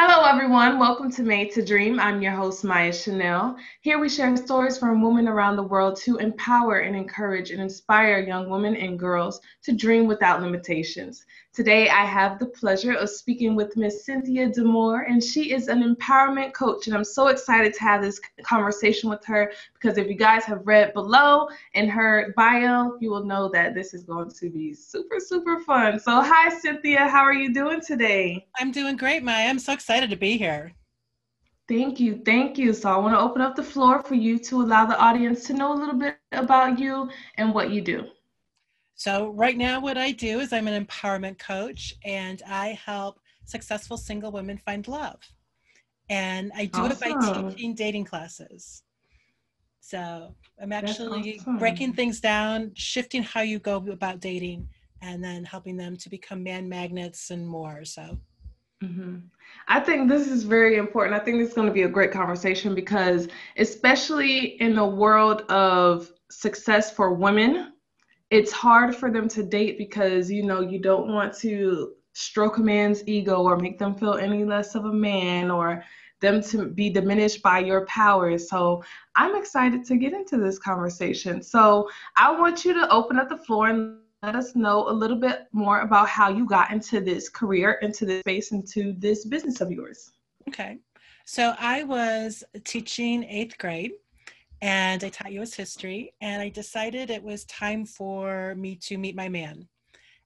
Hello everyone, welcome to Made to Dream. I'm your host, Maya Chanel. Here we share stories from women around the world to empower and encourage and inspire young women and girls to dream without limitations. Today I have the pleasure of speaking with Miss Cynthia D'Amour, and she is an empowerment coach, and I'm so excited to have this conversation with her because if you guys have read below in her bio, you will know that this is going to be super, super fun. So hi Cynthia, how are you doing today? I'm doing great, Maya. I'm so excited to be here. Thank you. Thank you. So I want to open up the floor for you to allow the audience to know a little bit about you and what you do. So right now what I do is I'm an empowerment coach and I help successful single women find love. And I do it by teaching dating classes. So I'm actually breaking things down, shifting how you go about dating, and then helping them to become man magnets and more. So I think this is very important. I think this is going to be a great conversation because especially in the world of success for women, it's hard for them to date because, you know, you don't want to stroke a man's ego or make them feel any less of a man or them to be diminished by your power. So I'm excited to get into this conversation. So I want you to open up the floor and let us know a little bit more about how you got into this career, into this space, into this business of yours. Okay. So I was teaching 8th grade and I taught U.S. history, and I decided it was time for me to meet my man.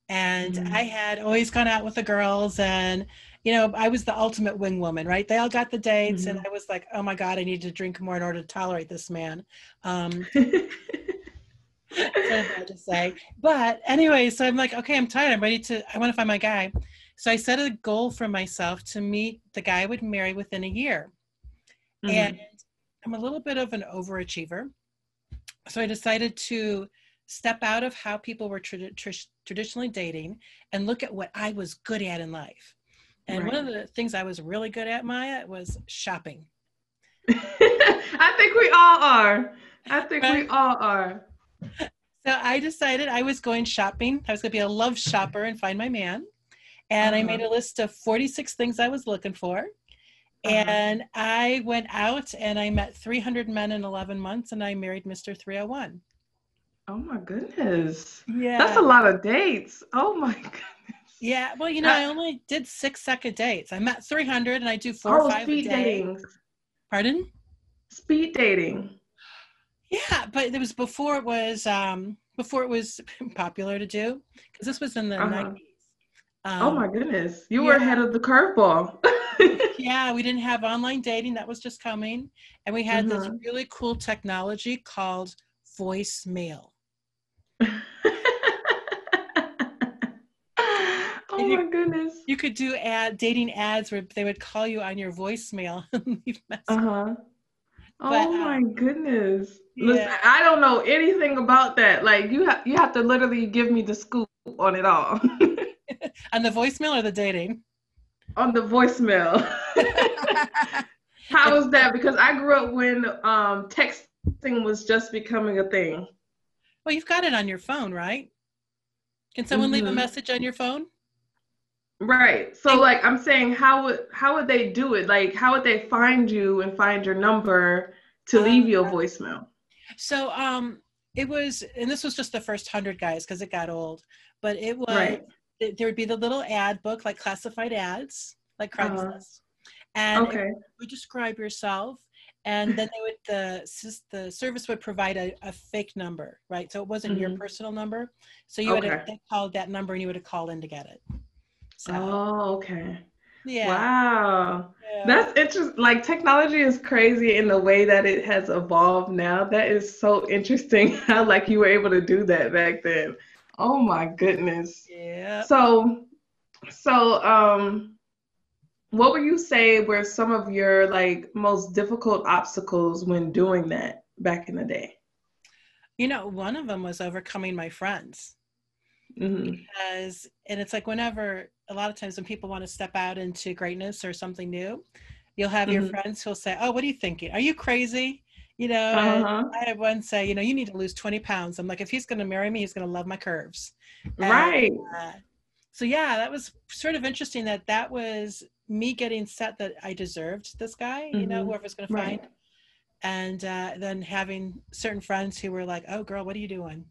And I had always gone out with the girls and, you know, I was the ultimate wing woman, right? They all got the dates and I was like, oh my God, I need to drink more in order to tolerate this man. To say. But anyway, so I'm like, okay, I'm tired. I'm ready to, I want to find my guy. So I set a goal for myself to meet the guy I would marry within a year. And I'm a little bit of an overachiever. So I decided to step out of how people were traditionally dating and look at what I was good at in life. And one of the things I was really good at, Maya, was shopping. I think we all are. I think we all are. So I decided I was going shopping. I was going to be a love shopper and find my man. And I made a list of 46 things I was looking for. And I went out and I met 300 men in 11 months and I married Mr. 301. Oh my goodness. Yeah. That's a lot of dates. Oh my goodness. Yeah. Well, you know, I only did 6 second dates. I met 300 and I do 4 or 5 a day. Dating. Pardon? Speed dating. Yeah, but it was before it was popular to do, because this was in the 90s. Oh my goodness, you were ahead of the curveball. Yeah, we didn't have online dating, that was just coming. And we had this really cool technology called voicemail. Oh my goodness. You could do dating ads where they would call you on your voicemail and leave messages. But, oh my goodness. Yeah. Listen, I don't know anything about that. Like you have to literally give me the scoop on it all. On the voicemail or the dating? On the voicemail. How is that? Because I grew up when texting was just becoming a thing. Well, you've got it on your phone, right? Can someone leave a message on your phone? Right. So like I'm saying, how would they do it? Like, how would they find you and find your number to leave you a voicemail? So it was, and this was just the first 100 guys because it got old, but it was, there would be the little ad book, like classified ads, like Craigslist. And you would describe yourself, and then the service would provide a fake number, right? So it wasn't your personal number. So you would have called that number and you would have called in to get it. So. Oh, okay. Yeah. Wow. Yeah. That's interesting. Like technology is crazy in the way that it has evolved now. That is so interesting how like you were able to do that back then. Oh my goodness. Yeah. So what would you say were some of your like most difficult obstacles when doing that back in the day? You know, one of them was overcoming my friends. Because, and it's like whenever, a lot of times when people want to step out into greatness or something new, you'll have your friends who'll say, oh, what are you thinking? Are you crazy? You know, I had one say, you know, you need to lose 20 pounds. I'm like, if he's going to marry me, he's going to love my curves. And, so yeah, that was sort of interesting that was me getting set that I deserved this guy, you know, whoever's going to find. And then having certain friends who were like, oh, girl, what are you doing?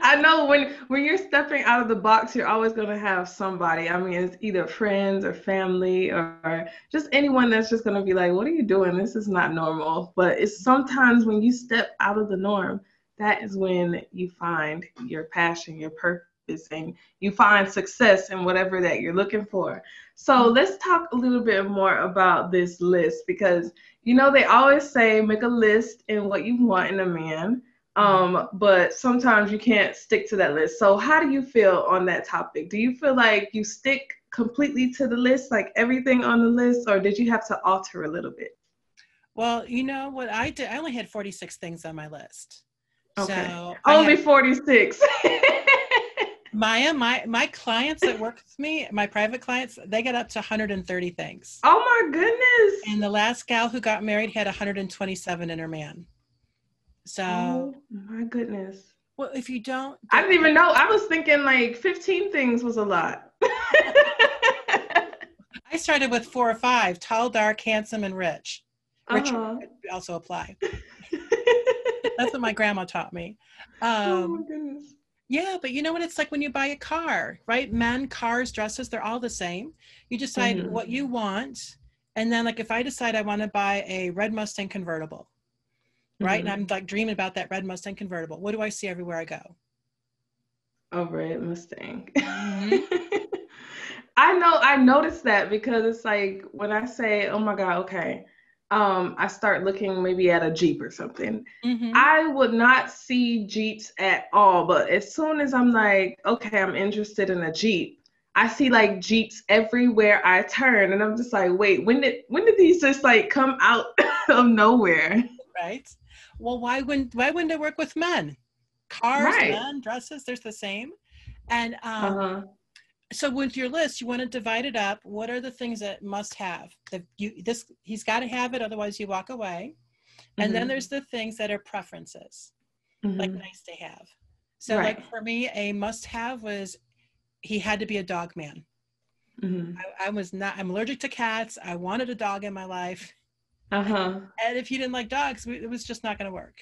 I know when you're stepping out of the box, you're always going to have somebody. I mean, it's either friends or family or just anyone that's just going to be like, what are you doing? This is not normal. But it's sometimes when you step out of the norm, that is when you find your passion, your purpose, and you find success in whatever that you're looking for. So let's talk a little bit more about this list, because, you know, they always say make a list in what you want in a man. But sometimes you can't stick to that list. So how do you feel on that topic? Do you feel like you stick completely to the list, like everything on the list, or did you have to alter a little bit? Well, you know what I did? I only had 46 things on my list. Okay. So only 46. Maya, my clients that work with me, my private clients, they get up to 130 things. Oh my goodness. And the last gal who got married had 127 in her man. So, oh my goodness. Well, if you don't, I didn't even know. I was thinking like 15 things was a lot. I started with 4 or 5: tall, dark, handsome, and rich. Rich also apply. That's what my grandma taught me. Oh my goodness. Yeah, but you know what it's like when you buy a car, right? Men, cars, dresses, they're all the same. You decide what you want. And then like if I decide I want to buy a red Mustang convertible, right? And I'm like dreaming about that red Mustang convertible. What do I see everywhere I go? A red Mustang. I know, I noticed that because it's like when I say, oh my God, okay. I start looking maybe at a Jeep or something. I would not see Jeeps at all. But as soon as I'm like, okay, I'm interested in a Jeep, I see like Jeeps everywhere I turn. And I'm just like, wait, when did these just like come out of nowhere? Right. Well, why wouldn't I work with men? Cars, men, dresses, there's the same. And so with your list, you want to divide it up. What are the things that must have? He's got to have it, otherwise you walk away. And then there's the things that are preferences, like nice to have. So like for me, a must have was he had to be a dog man. I'm allergic to cats. I wanted a dog in my life. And if he didn't like dogs, it was just not going to work.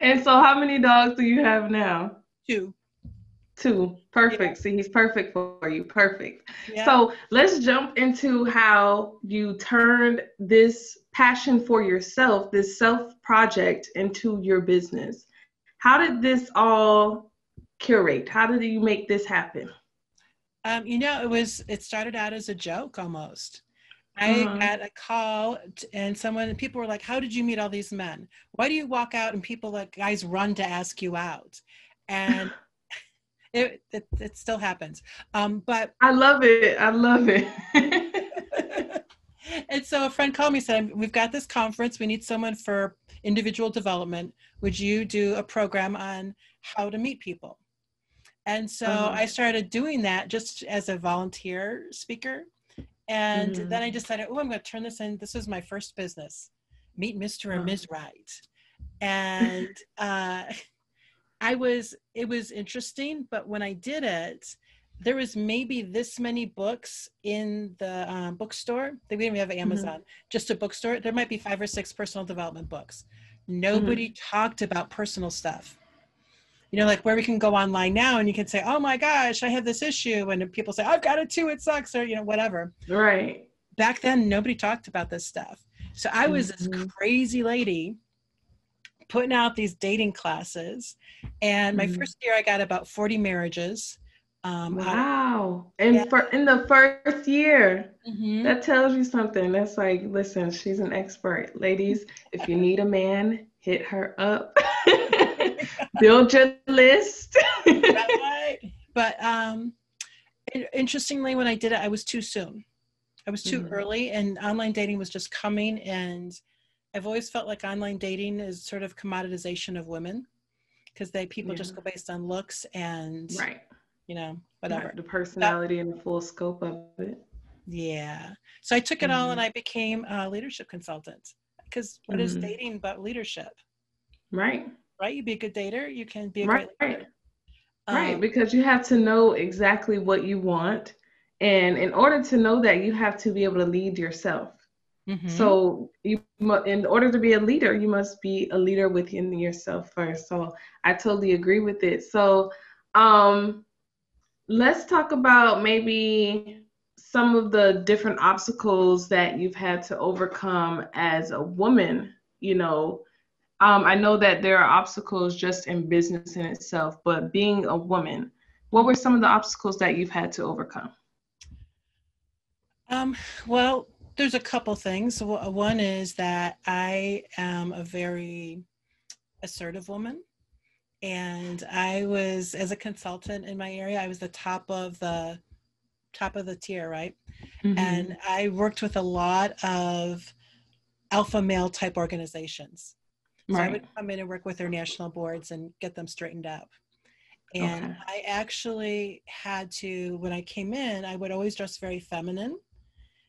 And so how many dogs do you have now? 2. 2. Perfect. Yeah. See, he's perfect for you. Perfect. Yeah. So let's jump into how you turned this passion for yourself, this self-project, into your business. How did this all curate? How did you make this happen? You know, it started out as a joke almost. I had a call and people were like, how did you meet all these men? Why do you walk out and guys run to ask you out? And it still happens. But I love it. I love it. And so a friend called me and said, we've got this conference. We need someone for individual development. Would you do a program on how to meet people? And so I started doing that just as a volunteer speaker. And then I decided, I'm going to turn this in. This is my first business, Meet Mr. and Ms. Right. And it was interesting, but when I did it, there was maybe this many books in the bookstore. We didn't have Amazon, just a bookstore. There might be 5 or 6 personal development books. Nobody talked about personal stuff. You know, like where we can go online now and you can say, oh my gosh, I have this issue. And people say, I've got it too, it sucks, or, you know, whatever. Right. Back then, nobody talked about this stuff. So I was this crazy lady putting out these dating classes. And my first year, I got about 40 marriages. Wow. In the first year, that tells you something. That's like, listen, she's an expert. Ladies, if you need a man, hit her up. Build your list. Right. But interestingly, when I did it, I was too soon. I was too early, and online dating was just coming. And I've always felt like online dating is sort of commoditization of women, because people just go based on looks and you know, whatever. The personality and the full scope of it. Yeah. So I took it all and I became a leadership consultant, because what is dating but leadership? Right. Right. You be a good dater. You can be a great leader. Right, because you have to know exactly what you want. And in order to know that, you have to be able to lead yourself. Mm-hmm. So in order to be a leader, you must be a leader within yourself first. So I totally agree with it. So let's talk about maybe some of the different obstacles that you've had to overcome as a woman. You know, I know that there are obstacles just in business in itself, but being a woman, what were some of the obstacles that you've had to overcome? Well, there's a couple things. One is that I am a very assertive woman, and I was, as a consultant in my area, I was the top of the tier, right? Mm-hmm. And I worked with a lot of alpha male type organizations. So right. I would come in and work with their national boards and get them straightened up. And okay. I actually had to, when I came in, I would always dress very feminine.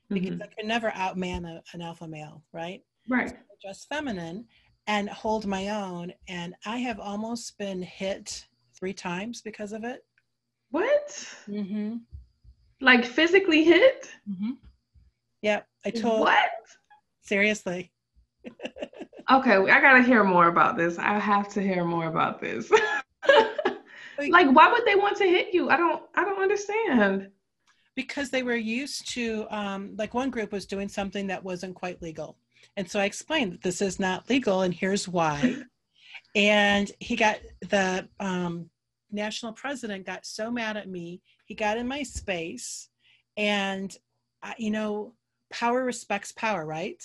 Because mm-hmm. I could never outman an alpha male, right? Right. So I dress feminine and hold my own. And I have almost been hit 3 times because of it. What? Mm-hmm. Like physically hit? Mm-hmm. Yep. I told. What? Seriously. Okay, I gotta hear more about this. I have to hear more about this. Like, why would they want to hit you? I don't understand. Because they were used to, like one group was doing something that wasn't quite legal. And so I explained that this is not legal and here's why. And he got, the national president got so mad at me. He got in my space and, power respects power, right?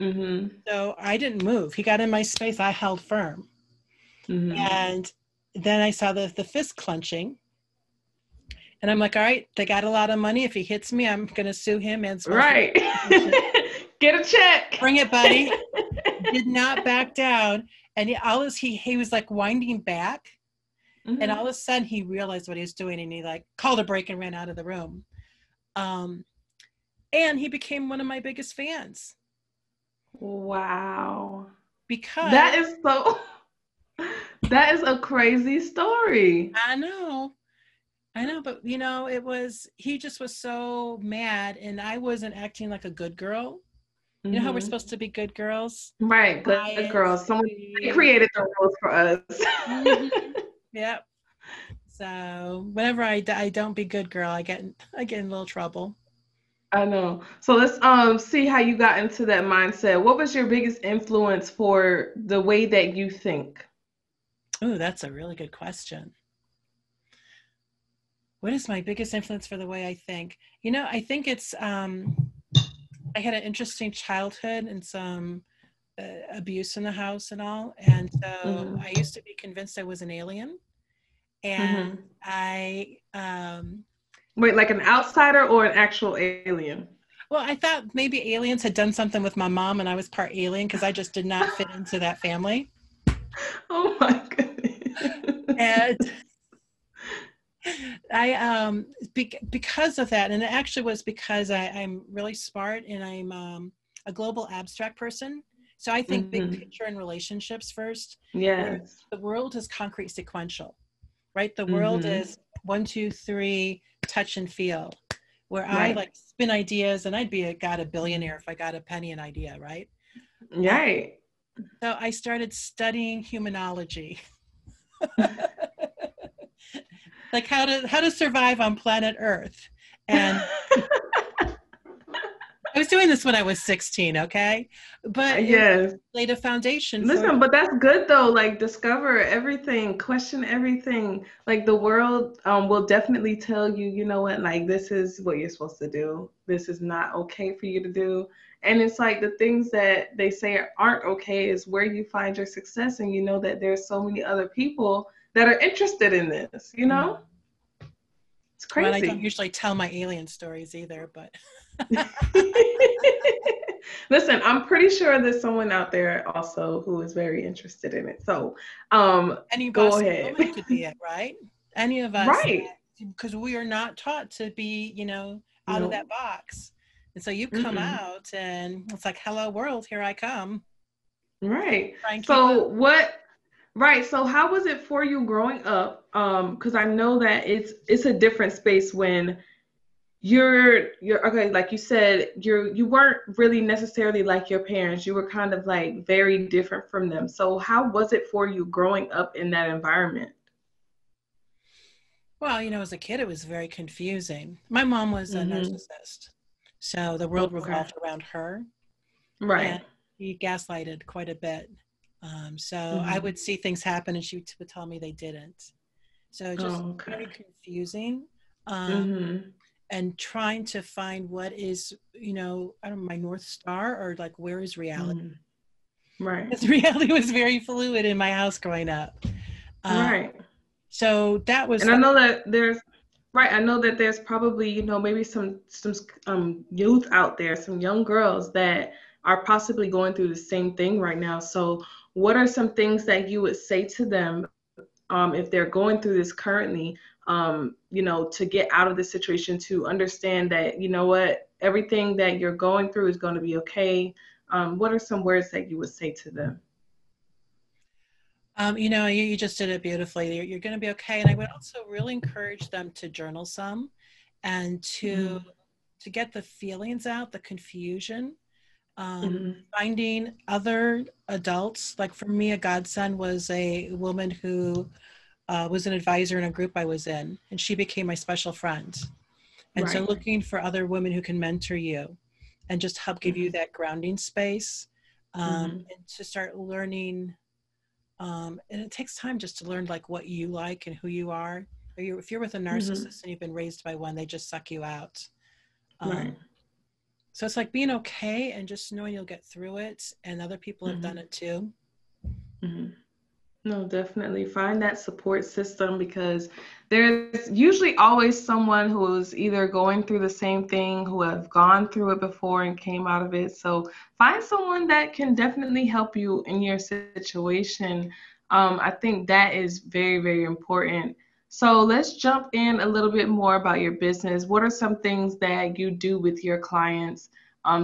Mm-hmm. So I didn't move. He got in my space. I held firm. Mm-hmm. And then I saw the fist clenching. And I'm like, all right, they got a lot of money. If he hits me, I'm going to sue him. And right. Get a check. Bring it, buddy. Did not back down. And he was like winding back. Mm-hmm. And all of a sudden he realized what he was doing. And he like called a break and ran out of the room. And he became one of my biggest fans. Wow. Because that is a crazy story. I know, but he just was so mad, and I wasn't acting like a good girl. You know how we're supposed to be good girls? Right, good girls. Someone created the rules for us. Mm-hmm. Yep. So whenever I don't be good girl, I get in a little trouble. I know. So let's see how you got into that mindset. What was your biggest influence for the way that you think? Oh, that's a really good question. What is my biggest influence for the way I think? I think it's, I had an interesting childhood and some abuse in the house and all. And so I used to be convinced I was an alien. And wait, like an outsider or an actual alien? Well, I thought maybe aliens had done something with my mom and I was part alien because I just did not fit into that family. Oh my goodness. And I because of that, and it actually was because I'm really smart and I'm a global abstract person. So I think big picture and relationships first. Yes. The world is concrete sequential, right? The world is 1, 2, 3, touch and feel. Where right. I like spin ideas, and I'd be a billionaire if I got a penny an idea, right? Right. So I started studying humanology. Like how to survive on planet Earth. And I was doing this when I was 16, okay? But yes. It laid a foundation. Listen, but that's good though. Like discover everything, question everything. Like the world will definitely tell you, you know what, like this is what you're supposed to do. This is not okay for you to do. And it's like the things that they say aren't okay is where you find your success. And you know that there's so many other people that are interested in this, It's crazy. Well, I don't usually tell my alien stories either, but. Listen, I'm pretty sure there's someone out there also who is very interested in it. So any go ahead. Woman could be it, right? Any of us. Right. Because we are not taught to be, out of that box. And so you come out and it's like, hello world, here I come. Right. So what Right. So how was it for you growing up? Because I know that it's a different space when you're okay, like you said, you weren't really necessarily like your parents. You were kind of like very different from them. So how was it for you growing up in that environment? Well, you know, as a kid, it was very confusing. My mom was a narcissist, so the world revolved around her. Right. And she gaslighted quite a bit. So I would see things happen and she would tell me they didn't. So just very confusing. And trying to find what is, you know, I don't know, my North Star, or like, where is reality? Right. Because reality was very fluid in my house growing up. Right. So that was, and I know that there's, right, I know that there's probably, you know, maybe some youth out there, some young girls that are possibly going through the same thing right now. So what are some things that you would say to them if they're going through this currently, you know, to get out of this situation, to understand that, you know what, everything that you're going through is going to be okay? What are some words that you would say to them? You know, you just did it beautifully. You're going to be okay. And I would also really encourage them to journal some and to get the feelings out, the confusion. Finding other adults, like for me, a godson was a woman who was an advisor in a group I was in, and she became my special friend. And so looking for other women who can mentor you and just help give you that grounding space and to start learning. And it takes time just to learn like what you like and who you are. If you're with a narcissist and you've been raised by one, they just suck you out. So it's like being okay and just knowing you'll get through it, and other people have done it too. No, definitely find that support system, because there's usually always someone who is either going through the same thing, who have gone through it before and came out of it. So find someone that can definitely help you in your situation. I think that is very, very important. So let's jump in a little bit more about your business. What are some things that you do with your clients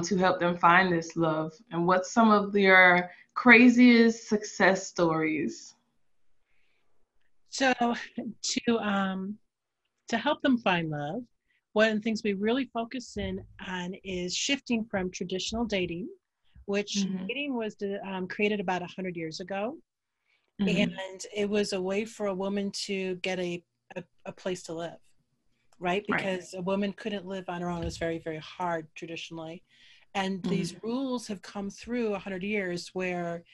to help them find this love? And what's some of your craziest success stories? So to help them find love, one of the things we really focus in on is shifting from traditional dating, which dating was created about 100 years ago. And it was a way for a woman to get a place to live, right? Because a woman couldn't live on her own. It was very, very hard traditionally. And these rules have come through 100 years where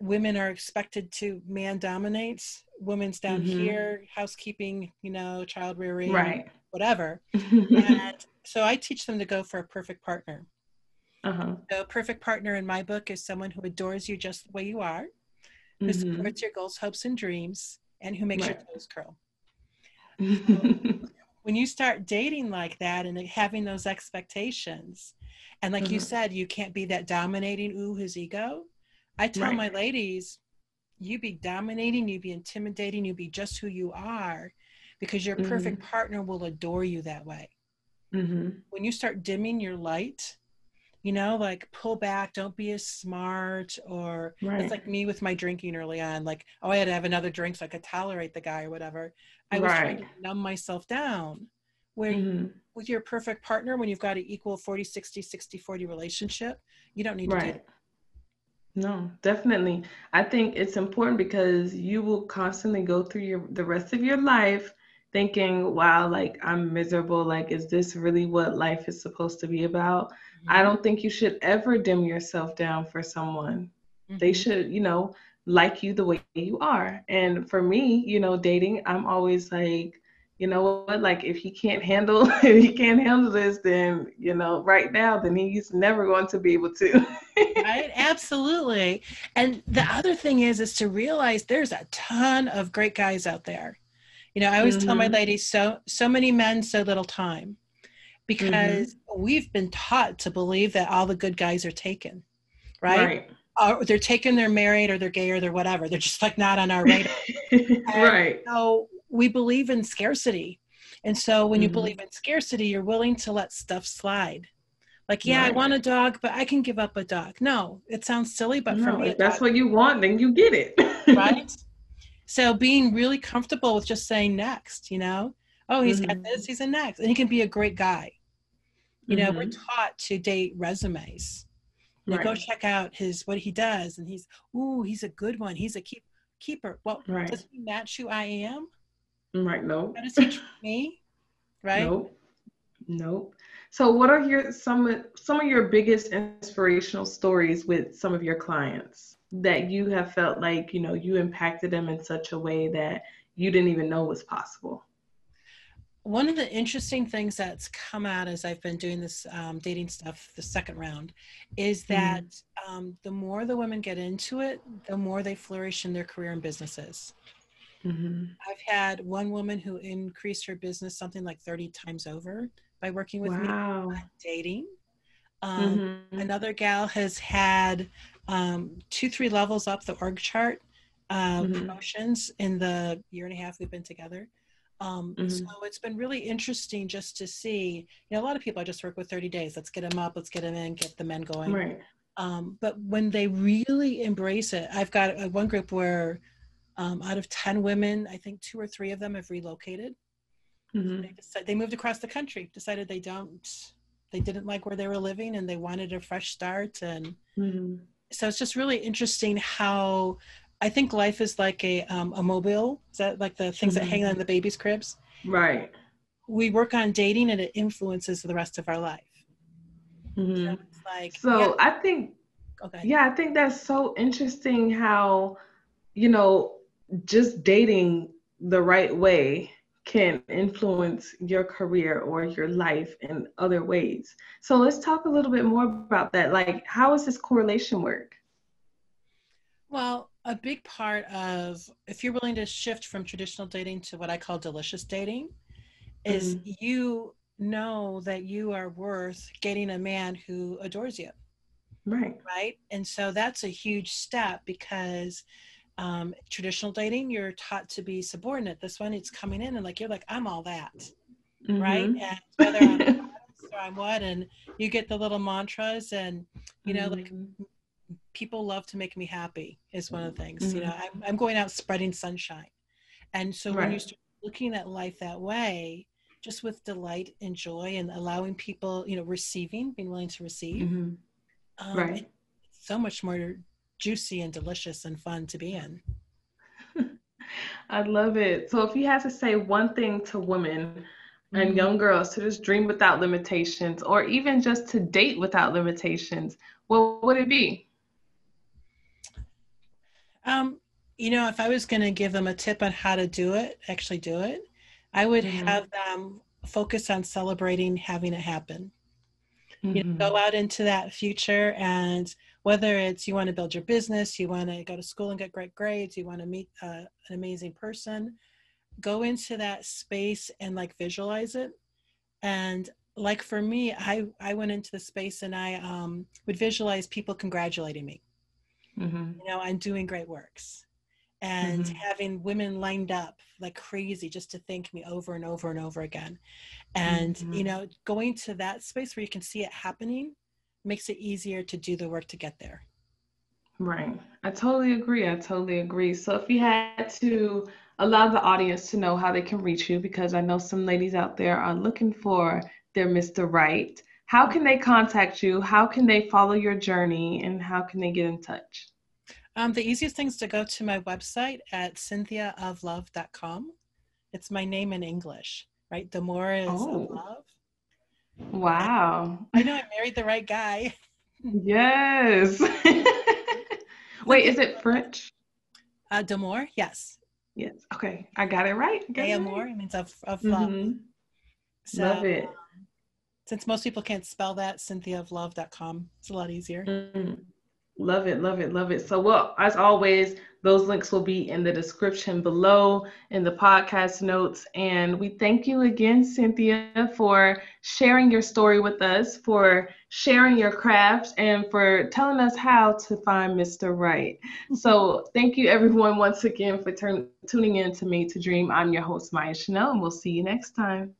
women are expected to, man dominates, women's down here, housekeeping, you know, child rearing, whatever. And so I teach them to go for a perfect partner. So a perfect partner in my book is someone who adores you just the way you are, who supports your goals, hopes, and dreams, and who makes your toes curl. So when you start dating like that and having those expectations, and like you said, you can't be that dominating, ooh, his ego. I tell my ladies, you be dominating, you be intimidating, you be just who you are, because your perfect partner will adore you that way. When you start dimming your light, you know, like pull back, don't be as smart, or it's like me with my drinking early on, like, oh, I had to have another drink so I could tolerate the guy or whatever. I was trying to numb myself down. Where with your perfect partner, when you've got an equal 40, 60, 60, 40 relationship, you don't need to do it. No, definitely. I think it's important because you will constantly go through the rest of your life thinking, wow, like I'm miserable. Like, is this really what life is supposed to be about? I don't think you should ever dim yourself down for someone. They should, you know, like you the way you are. And for me, you know, dating, I'm always like, you know what, like if he can't handle this, then, you know, right now, then he's never going to be able to. Right? Absolutely. And the other thing is to realize there's a ton of great guys out there. You know, I always tell my ladies, so many men, so little time, because we've been taught to believe that all the good guys are taken, right? They're taken, they're married, or they're gay, or they're whatever. They're just like not on our radar. So we believe in scarcity. And so when you believe in scarcity, you're willing to let stuff slide. Like, yeah, right. I want a dog, but I can give up a dog. No, it sounds silly, but for me, if that's what you want, then you get it. Right? So being really comfortable with just saying next, you know, oh, he's got this, he's a next. And he can be a great guy. You know, we're taught to date resumes. You go check out what he does. And he's, ooh, he's a good one. He's a keeper. Well, does he match who I am? Right. No. How does he treat me? Right. Nope. So what are some of your biggest inspirational stories with some of your clients that you have felt like, you know, you impacted them in such a way that you didn't even know was possible? One of the interesting things that's come out as I've been doing this dating stuff, the second round, is that the more the women get into it, the more they flourish in their career and businesses. I've had one woman who increased her business something like 30 times over by working with me on dating. Another gal has had 2-3 levels up the org chart, promotions in the year and a half we've been together. So it's been really interesting just to see, you know, a lot of people I just work with 30 days. Let's get them up. Let's get them in, get the men going. Right. But when they really embrace it, I've got one group where out of 10 women, I think 2 or 3 of them have relocated. So they moved across the country, decided they didn't like where they were living and they wanted a fresh start. And so it's just really interesting how I think life is like a mobile, is that like the things that hang on the baby's cribs? Right. We work on dating and it influences the rest of our life. So, it's like, I think, I think that's so interesting how, you know, just dating the right way can influence your career or your life in other ways. So let's talk a little bit more about that. Like, how does this correlation work? Well, a big part of, if you're willing to shift from traditional dating to what I call delicious dating, is you know that you are worth getting a man who adores you. Right. Right. And so that's a huge step because traditional dating, you're taught to be subordinate. This one, it's coming in and like, you're like, I'm all that. Right. And whether I'm or I'm what, and you get the little mantras and, you know, like, people love to make me happy is one of the things, you know, I'm going out spreading sunshine. And so when you start looking at life that way, just with delight and joy and allowing people, you know, receiving, being willing to receive, it's so much more juicy and delicious and fun to be in. I love it. So if you had to say one thing to women and young girls to just dream without limitations, or even just to date without limitations, what would it be? You know, if I was going to give them a tip on how to do it, I would have them focus on celebrating having it happen. You know, go out into that future, and whether it's you want to build your business, you want to go to school and get great grades, you want to meet an amazing person, go into that space and like visualize it. And like for me, I went into the space and I would visualize people congratulating me. You know, I'm doing great works and having women lined up like crazy just to thank me over and over and over again. And, you know, going to that space where you can see it happening makes it easier to do the work to get there. Right. I totally agree. So if you had to allow the audience to know how they can reach you, because I know some ladies out there are looking for their Mr. Right, how can they contact you? How can they follow your journey? And how can they get in touch? The easiest thing is to go to my website at Cynthiaoflove.com. It's my name in English, right? D'Amour is of love. Wow. I know I married the right guy. Yes. Wait, is it French? D'Amour, yes. Yes. Okay. I got it right. D'Amour, it means of love. So, love it. Since most people can't spell that, Cynthiaoflove.com. It's a lot easier. Love it, love it, love it. So, well, as always, those links will be in the description below, in the podcast notes. And we thank you again, Cynthia, for sharing your story with us, for sharing your craft, and for telling us how to find Mr. Right. So thank you, everyone, once again, for tuning in to Made to Dream. I'm your host, Maya Chanel, and we'll see you next time.